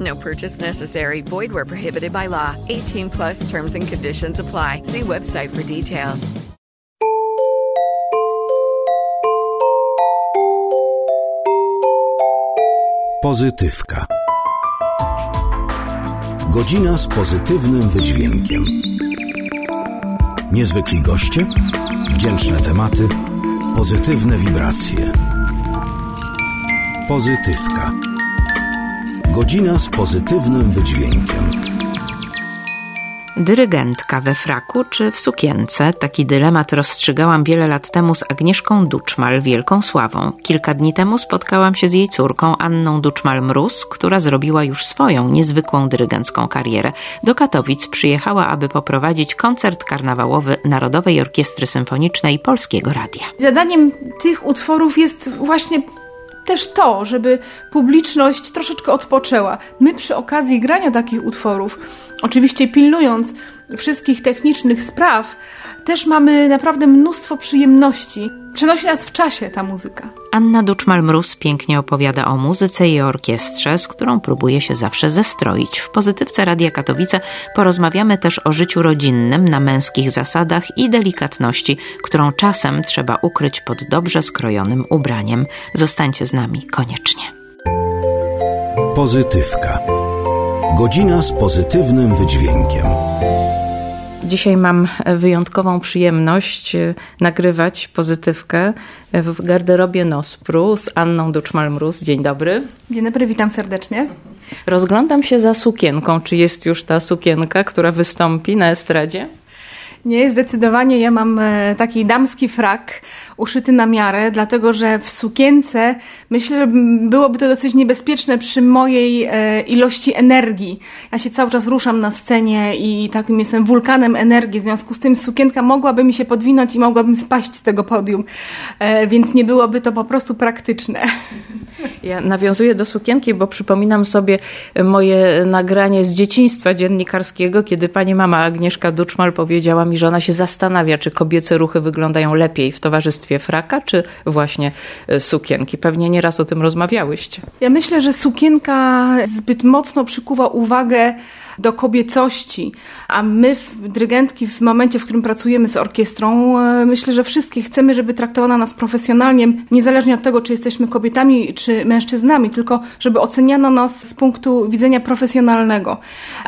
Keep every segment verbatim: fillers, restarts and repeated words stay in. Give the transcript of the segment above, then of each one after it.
No purchase necessary. Void where prohibited by law. eighteen plus terms and conditions apply. See website for details. Pozytywka. Godzina z pozytywnym wydźwiękiem. Niezwykli goście, wdzięczne tematy, pozytywne wibracje. Pozytywka. Godzina z pozytywnym wydźwiękiem. Dyrygentka we fraku czy w sukience? Taki dylemat rozstrzygałam wiele lat temu z Agnieszką Duczmal, wielką sławą. Kilka dni temu spotkałam się z jej córką Anną Duczmal-Mróz, która zrobiła już swoją niezwykłą dyrygencką karierę. Do Katowic przyjechała, aby poprowadzić koncert karnawałowy Narodowej Orkiestry Symfonicznej Polskiego Radia. Zadaniem tych utworów jest właśnie też to, żeby publiczność troszeczkę odpoczęła. My przy okazji grania takich utworów, oczywiście pilnując wszystkich technicznych spraw, też mamy naprawdę mnóstwo przyjemności. Przenosi nas w czasie ta muzyka. Anna Duczmal-Mróz pięknie opowiada o muzyce i orkiestrze, z którą próbuje się zawsze zestroić. W Pozytywce Radia Katowice porozmawiamy też o życiu rodzinnym na męskich zasadach i delikatności, którą czasem trzeba ukryć pod dobrze skrojonym ubraniem. Zostańcie z nami koniecznie. Pozytywka. Godzina z pozytywnym wydźwiękiem. Dzisiaj mam wyjątkową przyjemność nagrywać pozytywkę w garderobie Nospru z Anną Duczmal-Mróz. Dzień dobry. Dzień dobry, witam serdecznie. Rozglądam się za sukienką. Czy jest już ta sukienka, która wystąpi na estradzie? Nie, zdecydowanie. Ja mam taki damski frak uszyty na miarę, dlatego że w sukience myślę, że byłoby to dosyć niebezpieczne przy mojej ilości energii. Ja się cały czas ruszam na scenie i takim jestem wulkanem energii, w związku z tym sukienka mogłaby mi się podwinąć i mogłabym spaść z tego podium, więc nie byłoby to po prostu praktyczne. Ja nawiązuję do sukienki, bo przypominam sobie moje nagranie z dzieciństwa dziennikarskiego, kiedy pani mama Agnieszka Duczmal powiedziała mi, że ona się zastanawia, czy kobiece ruchy wyglądają lepiej w towarzystwie fraka, czy właśnie sukienki. Pewnie nieraz o tym rozmawiałyście. Ja myślę, że sukienka zbyt mocno przykuwa uwagę do kobiecości, a my, dyrygentki, w momencie, w którym pracujemy z orkiestrą, myślę, że wszystkie chcemy, żeby traktowano nas profesjonalnie, niezależnie od tego, czy jesteśmy kobietami, czy mężczyznami, tylko żeby oceniano nas z punktu widzenia profesjonalnego.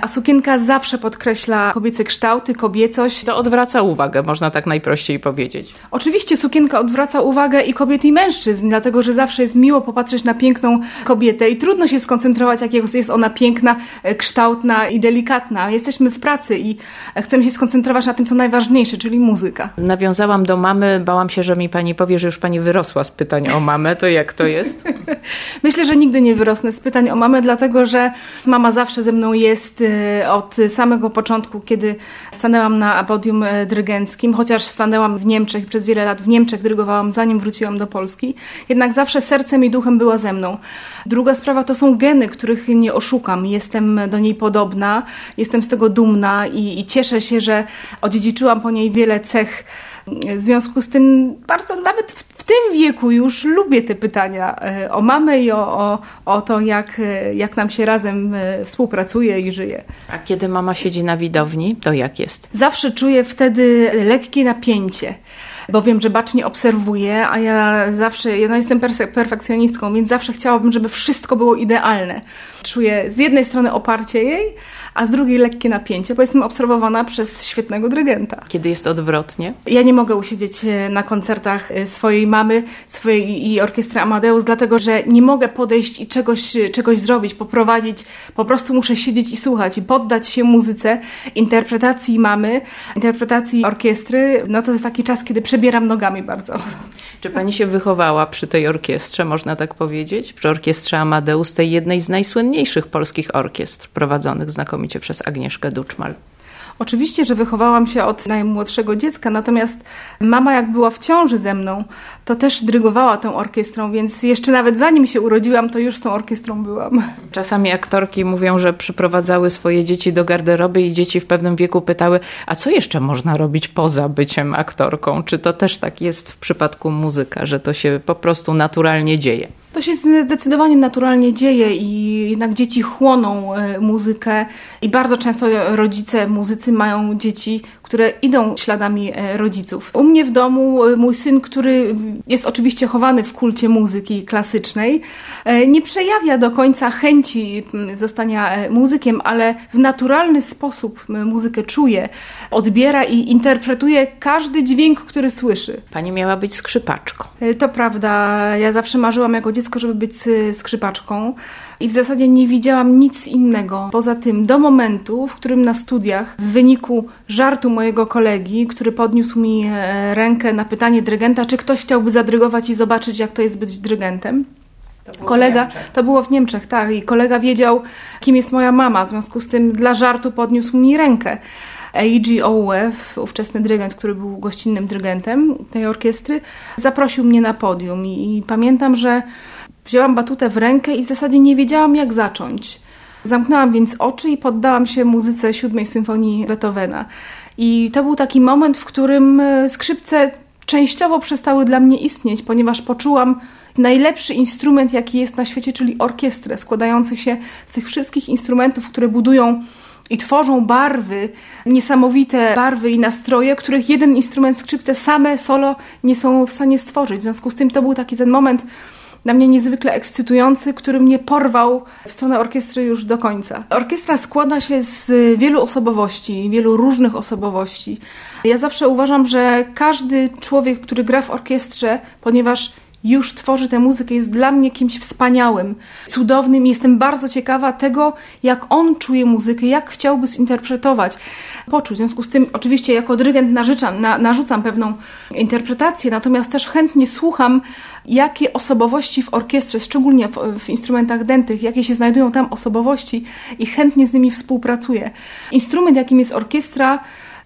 A sukienka zawsze podkreśla kobiece kształty, kobiecość. To odwraca uwagę, można tak najprościej powiedzieć. Oczywiście sukienka odwraca uwagę i kobiet, i mężczyzn, dlatego że zawsze jest miło popatrzeć na piękną kobietę i trudno się skoncentrować, jak jest ona piękna, kształtna i delikatna. Jesteśmy w pracy i chcemy się skoncentrować na tym, co najważniejsze, czyli muzyka. Nawiązałam do mamy, bałam się, że mi pani powie, że już pani wyrosła z pytań o mamę. To jak to jest? Myślę, że nigdy nie wyrosnę z pytań o mamę, dlatego że mama zawsze ze mną jest od samego początku, kiedy stanęłam na podium dyrygenckim, chociaż stanęłam w Niemczech, przez wiele lat w Niemczech dyrygowałam, zanim wróciłam do Polski. Jednak zawsze sercem i duchem była ze mną. Druga sprawa to są geny, których nie oszukam. Jestem do niej podobna. Jestem z tego dumna i, i cieszę się, że odziedziczyłam po niej wiele cech. W związku z tym bardzo nawet w, w tym wieku już lubię te pytania o mamę i o, o, o to, jak, jak nam się razem współpracuje i żyje. A kiedy mama siedzi na widowni, to jak jest? Zawsze czuję wtedy lekkie napięcie, bo wiem, że bacznie obserwuję, a ja zawsze, ja jestem perfekcjonistką, więc zawsze chciałabym, żeby wszystko było idealne. Czuję z jednej strony oparcie jej, a z drugiej lekkie napięcie, bo jestem obserwowana przez świetnego dyrygenta. Kiedy jest odwrotnie? Ja nie mogę usiedzieć na koncertach swojej mamy, swojej i orkiestry Amadeus, dlatego że nie mogę podejść i czegoś, czegoś zrobić, poprowadzić. Po prostu muszę siedzieć i słuchać, i poddać się muzyce, interpretacji mamy, interpretacji orkiestry. No to jest taki czas, kiedy przebieram nogami bardzo. Czy pani się wychowała przy tej orkiestrze, można tak powiedzieć? Przy orkiestrze Amadeus, tej jednej z najsłynniejszych polskich orkiestr, prowadzonych znakomicie przez Agnieszkę Duczmal. Oczywiście, że wychowałam się od najmłodszego dziecka, natomiast mama, jak była w ciąży ze mną, to też dyrygowała tą orkiestrą, więc jeszcze nawet zanim się urodziłam, to już z tą orkiestrą byłam. Czasami aktorki mówią, że przyprowadzały swoje dzieci do garderoby i dzieci w pewnym wieku pytały, a co jeszcze można robić poza byciem aktorką? Czy to też tak jest w przypadku muzyka, że to się po prostu naturalnie dzieje? To się zdecydowanie naturalnie dzieje i jednak dzieci chłoną muzykę i bardzo często rodzice, muzycy mają dzieci, które idą śladami rodziców. U mnie w domu mój syn, który jest oczywiście chowany w kulcie muzyki klasycznej, nie przejawia do końca chęci zostania muzykiem, ale w naturalny sposób muzykę czuje, odbiera i interpretuje każdy dźwięk, który słyszy. Pani miała być skrzypaczką. To prawda, ja zawsze marzyłam jako dziecko, żeby być skrzypaczką i w zasadzie nie widziałam nic innego. Poza tym do momentu, w którym na studiach w wyniku żartu mojego kolegi, który podniósł mi rękę na pytanie dyrygenta, czy ktoś chciałby zadrygować i zobaczyć, jak to jest być dyrygentem. To kolega, to było w Niemczech, tak. I kolega wiedział, kim jest moja mama. W związku z tym dla żartu podniósł mi rękę. A G O U F, ówczesny dyrygent, który był gościnnym dyrygentem tej orkiestry, zaprosił mnie na podium i, i pamiętam, że wzięłam batutę w rękę i w zasadzie nie wiedziałam, jak zacząć. Zamknęłam więc oczy i poddałam się muzyce Siódmej Symfonii Beethovena. I to był taki moment, w którym skrzypce częściowo przestały dla mnie istnieć, ponieważ poczułam najlepszy instrument, jaki jest na świecie, czyli orkiestrę, składający się z tych wszystkich instrumentów, które budują i tworzą barwy, niesamowite barwy i nastroje, których jeden instrument skrzypce same solo nie są w stanie stworzyć. W związku z tym to był taki ten moment dla mnie niezwykle ekscytujący, który mnie porwał w stronę orkiestry już do końca. Orkiestra składa się z wielu osobowości, wielu różnych osobowości. Ja zawsze uważam, że każdy człowiek, który gra w orkiestrze, ponieważ już tworzy tę muzykę, jest dla mnie kimś wspaniałym, cudownym. Jestem bardzo ciekawa tego, jak on czuje muzykę, jak chciałby zinterpretować, poczuć. W związku z tym oczywiście jako dyrygent narzyczam, na, narzucam pewną interpretację, natomiast też chętnie słucham, jakie osobowości w orkiestrze, szczególnie w, w instrumentach dętych, jakie się znajdują tam osobowości i chętnie z nimi współpracuję. Instrument, jakim jest orkiestra,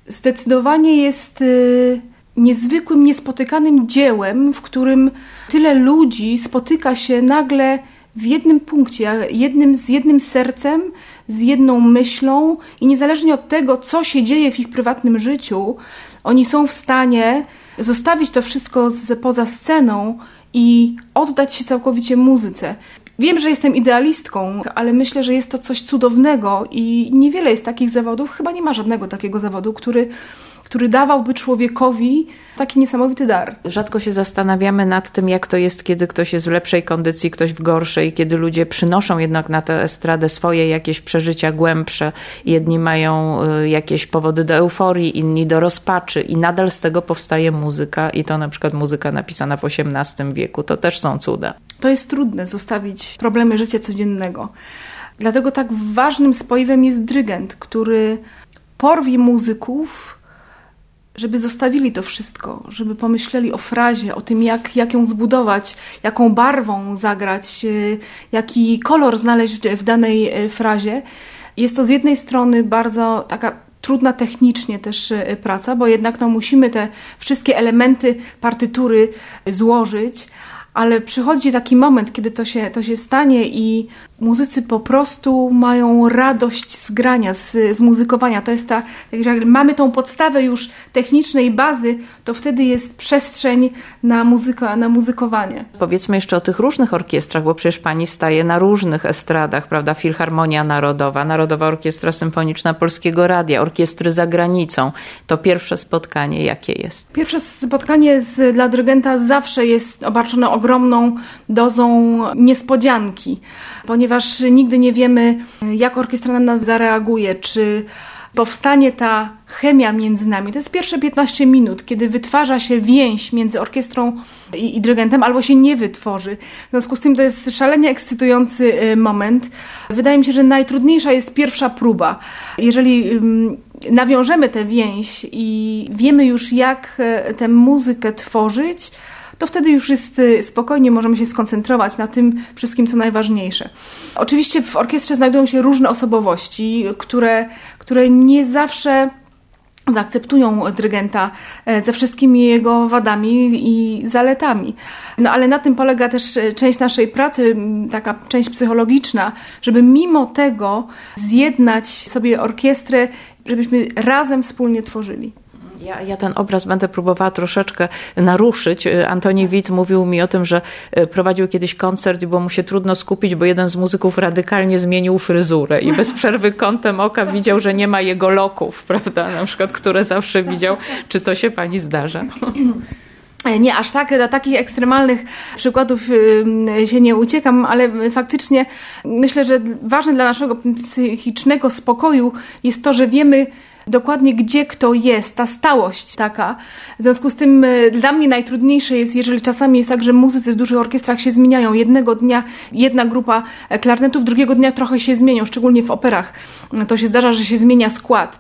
zdecydowanie jest Yy, niezwykłym, niespotykanym dziełem, w którym tyle ludzi spotyka się nagle w jednym punkcie, jednym, z jednym sercem, z jedną myślą i niezależnie od tego, co się dzieje w ich prywatnym życiu, oni są w stanie zostawić to wszystko z, poza sceną i oddać się całkowicie muzyce. Wiem, że jestem idealistką, ale myślę, że jest to coś cudownego i niewiele jest takich zawodów, chyba nie ma żadnego takiego zawodu, który który dawałby człowiekowi taki niesamowity dar. Rzadko się zastanawiamy nad tym, jak to jest, kiedy ktoś jest w lepszej kondycji, ktoś w gorszej, kiedy ludzie przynoszą jednak na tę estradę swoje jakieś przeżycia głębsze. Jedni mają jakieś powody do euforii, inni do rozpaczy i nadal z tego powstaje muzyka i to na przykład muzyka napisana w osiemnastym wieku. To też są cuda. To jest trudne, zostawić problemy życia codziennego. Dlatego tak ważnym spoiwem jest dyrygent, który porwie muzyków, żeby zostawili to wszystko, żeby pomyśleli o frazie, o tym, jak, jak ją zbudować, jaką barwą zagrać, jaki kolor znaleźć w danej frazie. Jest to z jednej strony bardzo taka trudna technicznie też praca, bo jednak no, musimy te wszystkie elementy partytury złożyć, ale przychodzi taki moment, kiedy to się, to się stanie i muzycy po prostu mają radość z grania, z, z muzykowania. To jest ta, jak mamy tą podstawę już technicznej bazy, to wtedy jest przestrzeń na muzyko, na muzykowanie. Powiedzmy jeszcze o tych różnych orkiestrach, bo przecież pani staje na różnych estradach, prawda? Filharmonia Narodowa, Narodowa Orkiestra Symfoniczna Polskiego Radia, orkiestry za granicą. To pierwsze spotkanie jakie jest? Pierwsze spotkanie z, dla dyrygenta zawsze jest obarczone ogromną dozą niespodzianki, ponieważ ponieważ nigdy nie wiemy, jak orkiestra na nas zareaguje, czy powstanie ta chemia między nami. To jest pierwsze piętnaście minut, kiedy wytwarza się więź między orkiestrą i, i dyrygentem, albo się nie wytworzy. W związku z tym to jest szalenie ekscytujący moment. Wydaje mi się, że najtrudniejsza jest pierwsza próba. Jeżeli um, nawiążemy tę więź i wiemy już, jak tę muzykę tworzyć, to wtedy już jest spokojnie, możemy się skoncentrować na tym wszystkim, co najważniejsze. Oczywiście w orkiestrze znajdują się różne osobowości, które, które nie zawsze zaakceptują dyrygenta ze wszystkimi jego wadami i zaletami. No ale na tym polega też część naszej pracy, taka część psychologiczna, żeby mimo tego zjednać sobie orkiestrę, żebyśmy razem wspólnie tworzyli. Ja, ja ten obraz będę próbowała troszeczkę naruszyć. Antoni Witt mówił mi o tym, że prowadził kiedyś koncert i było mu się trudno skupić, bo jeden z muzyków radykalnie zmienił fryzurę i bez przerwy kątem oka widział, że nie ma jego loków, prawda, na przykład, które zawsze widział. Czy to się pani zdarza? Nie, aż tak, do takich ekstremalnych przykładów się nie uciekam, ale faktycznie myślę, że ważne dla naszego psychicznego spokoju jest to, że wiemy dokładnie gdzie kto jest, ta stałość taka. W związku z tym dla mnie najtrudniejsze jest, jeżeli czasami jest tak, że muzycy w dużych orkiestrach się zmieniają. Jednego dnia jedna grupa klarnetów, drugiego dnia trochę się zmienią, szczególnie w operach. To się zdarza, że się zmienia skład.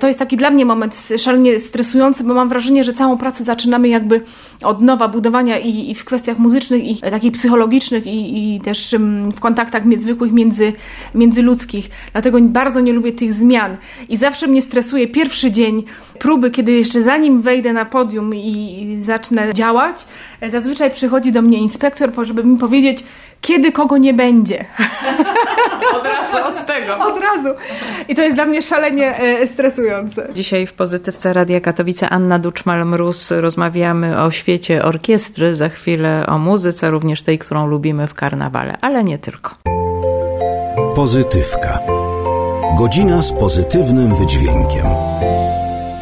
To jest taki dla mnie moment szalenie stresujący, bo mam wrażenie, że całą pracę zaczynamy jakby od nowa budowania i, i w kwestiach muzycznych, i takich psychologicznych, i, i też w kontaktach zwykłych między, międzyludzkich. Dlatego bardzo nie lubię tych zmian. I zawsze mnie stresuje pierwszy dzień próby, kiedy jeszcze zanim wejdę na podium i zacznę działać, zazwyczaj przychodzi do mnie inspektor, żeby mi powiedzieć, kiedy kogo nie będzie. Od razu, od tego. Od razu. I to jest dla mnie szalenie stresujące. Dzisiaj w Pozytywce Radia Katowice Anna Duczmal-Mróz. Rozmawiamy o świecie orkiestry, za chwilę o muzyce, również tej, którą lubimy w karnawale, ale nie tylko. Pozytywka. Godzina z pozytywnym wydźwiękiem.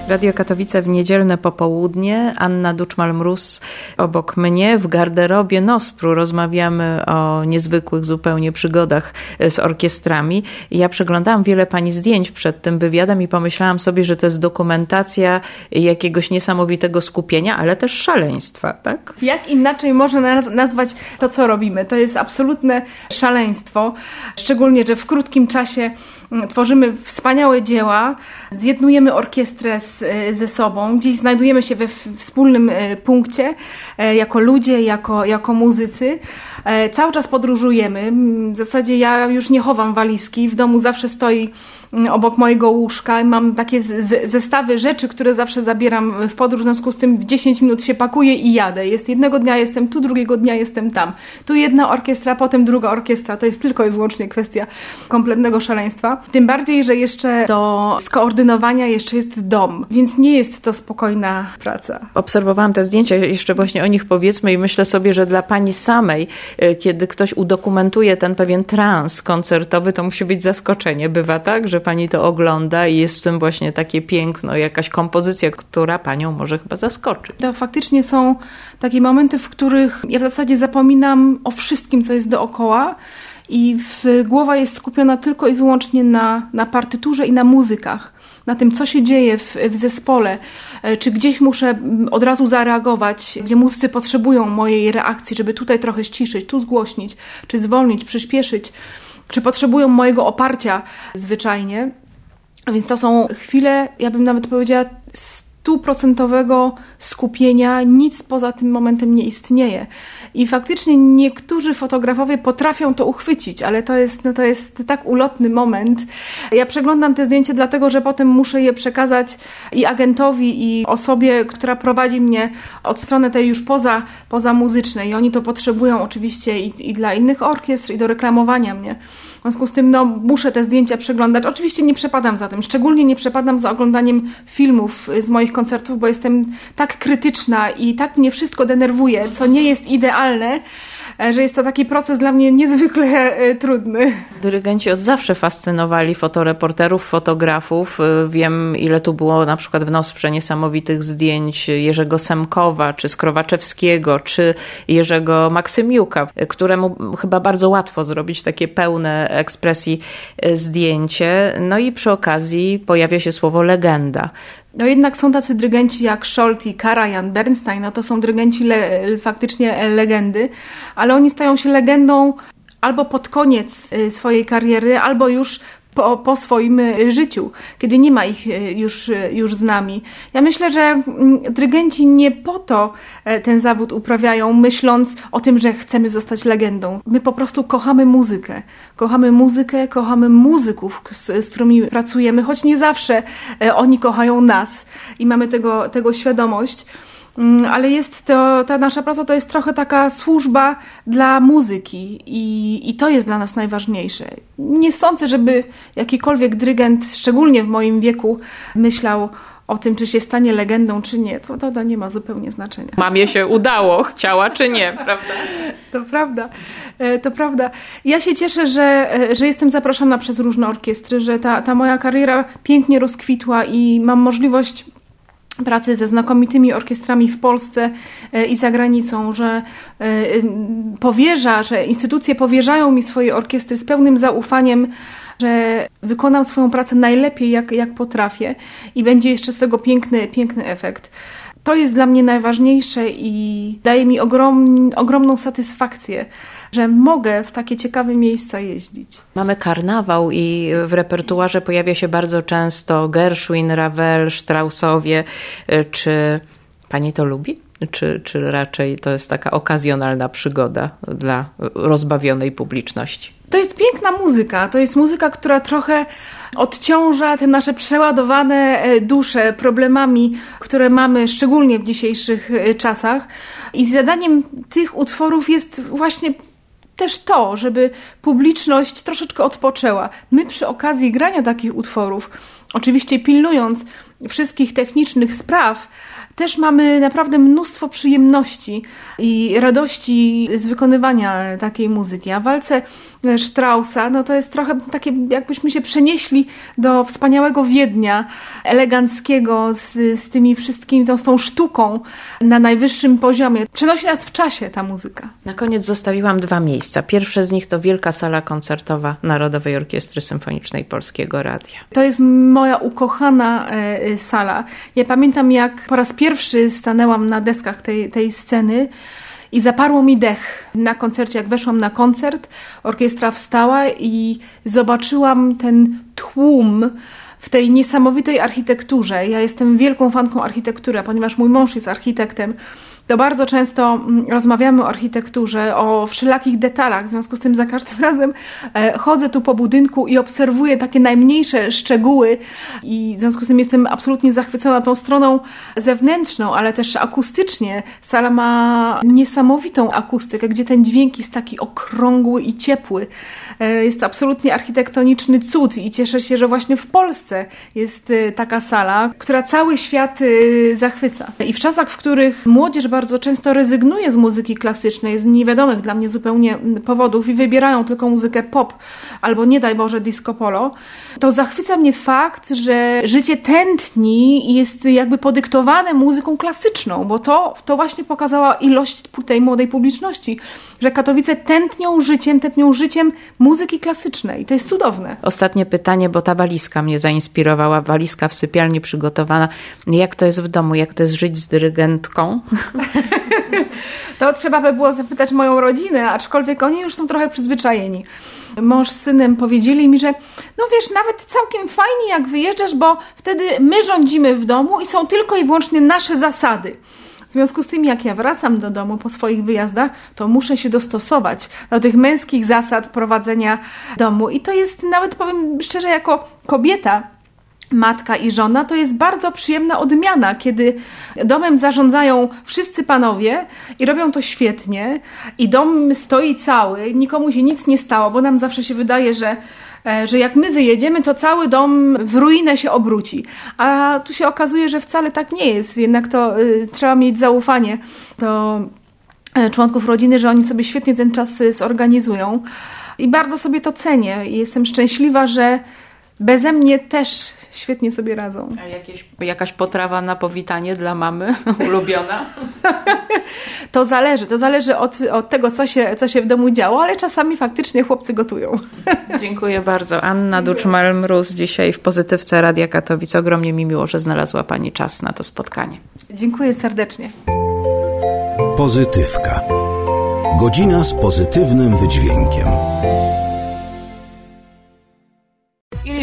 Radio Katowice w niedzielne popołudnie. Anna Duczmal-Mróz obok mnie. W garderobie Nospru rozmawiamy o niezwykłych zupełnie przygodach z orkiestrami. Ja przeglądałam wiele pani zdjęć przed tym wywiadem i pomyślałam sobie, że to jest dokumentacja jakiegoś niesamowitego skupienia, ale też szaleństwa, tak? Jak inaczej można nazwać to, co robimy? To jest absolutne szaleństwo. Szczególnie, że w krótkim czasie tworzymy wspaniałe dzieła, zjednujemy orkiestrę z, ze sobą, gdzieś znajdujemy się we wspólnym punkcie, jako ludzie, jako, jako muzycy. Cały czas podróżujemy, w zasadzie ja już nie chowam walizki, w domu zawsze stoi obok mojego łóżka i mam takie z, zestawy rzeczy, które zawsze zabieram w podróż, w związku z tym w dziesięć minut się pakuję i jadę. Jest, jednego dnia jestem tu, drugiego dnia jestem tam. Tu jedna orkiestra, potem druga orkiestra, to jest tylko i wyłącznie kwestia kompletnego szaleństwa. Tym bardziej, że jeszcze do skoordynowania jeszcze jest dom, więc nie jest to spokojna praca. Obserwowałam te zdjęcia, jeszcze właśnie o nich powiedzmy i myślę sobie, że dla pani samej, kiedy ktoś udokumentuje ten pewien trans koncertowy, to musi być zaskoczenie. Bywa tak, że pani to ogląda i jest w tym właśnie takie piękno, jakaś kompozycja, która panią może chyba zaskoczy. To faktycznie są takie momenty, w których ja w zasadzie zapominam o wszystkim, co jest dookoła, i w, głowa jest skupiona tylko i wyłącznie na, na partyturze i na muzykach, na tym, co się dzieje w, w zespole, czy gdzieś muszę od razu zareagować, gdzie muzycy potrzebują mojej reakcji, żeby tutaj trochę ściszyć, tu zgłośnić, czy zwolnić, przyspieszyć, czy potrzebują mojego oparcia zwyczajnie. Więc to są chwile, ja bym nawet powiedziała, stuprocentowego skupienia, nic poza tym momentem nie istnieje. I faktycznie niektórzy fotografowie potrafią to uchwycić, ale to jest, no to jest tak ulotny moment. Ja przeglądam te zdjęcia dlatego, że potem muszę je przekazać i agentowi, i osobie, która prowadzi mnie od strony tej już poza, poza muzycznej. I oni to potrzebują oczywiście i, i dla innych orkiestr, i do reklamowania mnie. W związku z tym no, muszę te zdjęcia przeglądać. Oczywiście nie przepadam za tym. Szczególnie nie przepadam za oglądaniem filmów z moich koncertów, bo jestem tak krytyczna i tak mnie wszystko denerwuje, co nie jest idealne, że jest to taki proces dla mnie niezwykle trudny. Dyrygenci od zawsze fascynowali fotoreporterów, fotografów. Wiem, ile tu było na przykład w Nosprze niesamowitych zdjęć Jerzego Semkowa, czy Skrowaczewskiego, czy Jerzego Maksymiuka, któremu chyba bardzo łatwo zrobić takie pełne ekspresji zdjęcie. No i przy okazji pojawia się słowo legenda. No jednak są tacy dyrygenci jak Szolti, Karajan, Bernstein, no to są dyrygenci le, faktycznie legendy, ale oni stają się legendą albo pod koniec swojej kariery, albo już po, po swoim życiu, kiedy nie ma ich już, już z nami. Ja myślę, że dyrygenci nie po to ten zawód uprawiają, myśląc o tym, że chcemy zostać legendą. My po prostu kochamy muzykę. Kochamy muzykę, kochamy muzyków, z, z którymi pracujemy, choć nie zawsze oni kochają nas i mamy tego, tego świadomość. Ale jest to, ta nasza praca to jest trochę taka służba dla muzyki i, i to jest dla nas najważniejsze. Nie sądzę, żeby jakikolwiek dyrygent, szczególnie w moim wieku, myślał o tym, czy się stanie legendą, czy nie. To, to, to nie ma zupełnie znaczenia. Mamie się udało, chciała czy nie, prawda? To prawda, to prawda. Ja się cieszę, że, że jestem zapraszana przez różne orkiestry, że ta, ta moja kariera pięknie rozkwitła i mam możliwość pracy ze znakomitymi orkiestrami w Polsce i za granicą, że powierza, że instytucje powierzają mi swoje orkiestry z pełnym zaufaniem, że wykonam swoją pracę najlepiej, jak, jak potrafię i będzie jeszcze z tego piękny, piękny efekt. To jest dla mnie najważniejsze i daje mi ogrom, ogromną satysfakcję, że mogę w takie ciekawe miejsca jeździć. Mamy karnawał i w repertuarze pojawia się bardzo często Gershwin, Ravel, Straussowie. Czy pani to lubi? Czy, czy raczej to jest taka okazjonalna przygoda dla rozbawionej publiczności? To jest piękna muzyka. To jest muzyka, która trochę odciąża te nasze przeładowane dusze problemami, które mamy szczególnie w dzisiejszych czasach. I zadaniem tych utworów jest właśnie też to, żeby publiczność troszeczkę odpoczęła. My przy okazji grania takich utworów, oczywiście pilnując wszystkich technicznych spraw, też mamy naprawdę mnóstwo przyjemności i radości z wykonywania takiej muzyki. A walce Straussa, no to jest trochę takie, jakbyśmy się przenieśli do wspaniałego Wiednia, eleganckiego, z, z tymi wszystkimi, z tą sztuką na najwyższym poziomie. Przenosi nas w czasie ta muzyka. Na koniec zostawiłam dwa miejsca. Pierwsze z nich to Wielka Sala Koncertowa Narodowej Orkiestry Symfonicznej Polskiego Radia. To jest moja ukochana e, sala. Ja pamiętam, jak po raz pierwszy Pierwszy stanęłam na deskach tej, tej sceny i zaparło mi dech na koncercie. Jak weszłam na koncert, orkiestra wstała i zobaczyłam ten tłum w tej niesamowitej architekturze. Ja jestem wielką fanką architektury, ponieważ mój mąż jest architektem. To bardzo często rozmawiamy o architekturze, o wszelakich detalach, w związku z tym za każdym razem chodzę tu po budynku i obserwuję takie najmniejsze szczegóły i w związku z tym jestem absolutnie zachwycona tą stroną zewnętrzną, ale też akustycznie. Sala ma niesamowitą akustykę, gdzie ten dźwięk jest taki okrągły i ciepły. Jest to absolutnie architektoniczny cud i cieszę się, że właśnie w Polsce jest taka sala, która cały świat zachwyca. I w czasach, w których młodzież bardzo często rezygnuje z muzyki klasycznej, z niewiadomych dla mnie zupełnie powodów i wybierają tylko muzykę pop albo nie daj Boże disco polo, to zachwyca mnie fakt, że życie tętni i jest jakby podyktowane muzyką klasyczną, bo to, to właśnie pokazała ilość tej młodej publiczności, że Katowice tętnią życiem, tętnią życiem muzyki klasycznej. To jest cudowne. Ostatnie pytanie, bo ta walizka mnie zainspirowała, walizka w sypialni przygotowana. Jak to jest w domu? Jak to jest żyć z dyrygentką? To trzeba by było zapytać moją rodzinę, aczkolwiek oni już są trochę przyzwyczajeni. Mąż z synem powiedzieli mi, że no wiesz, nawet całkiem fajnie jak wyjeżdżasz, bo wtedy my rządzimy w domu i są tylko i wyłącznie nasze zasady. W związku z tym, jak ja wracam do domu po swoich wyjazdach, to muszę się dostosować do tych męskich zasad prowadzenia domu. I to jest, nawet powiem szczerze, jako kobieta, matka i żona, to jest bardzo przyjemna odmiana, kiedy domem zarządzają wszyscy panowie i robią to świetnie i dom stoi cały, nikomu się nic nie stało, bo nam zawsze się wydaje, że że jak my wyjedziemy, to cały dom w ruinę się obróci. A tu się okazuje, że wcale tak nie jest. Jednak to y, trzeba mieć zaufanie do członków rodziny, że oni sobie świetnie ten czas zorganizują i bardzo sobie to cenię. Jestem szczęśliwa, że beze mnie też świetnie sobie radzą. A jakieś, jakaś potrawa na powitanie dla mamy ulubiona? To zależy. To zależy od, od tego, co się, co się w domu działo, ale czasami faktycznie chłopcy gotują. Dziękuję bardzo. Anna Duczmal-Mróz dzisiaj w Pozytywce Radia Katowice. Ogromnie mi miło, że znalazła Pani czas na to spotkanie. Dziękuję serdecznie. Pozytywka. Godzina z pozytywnym wydźwiękiem. It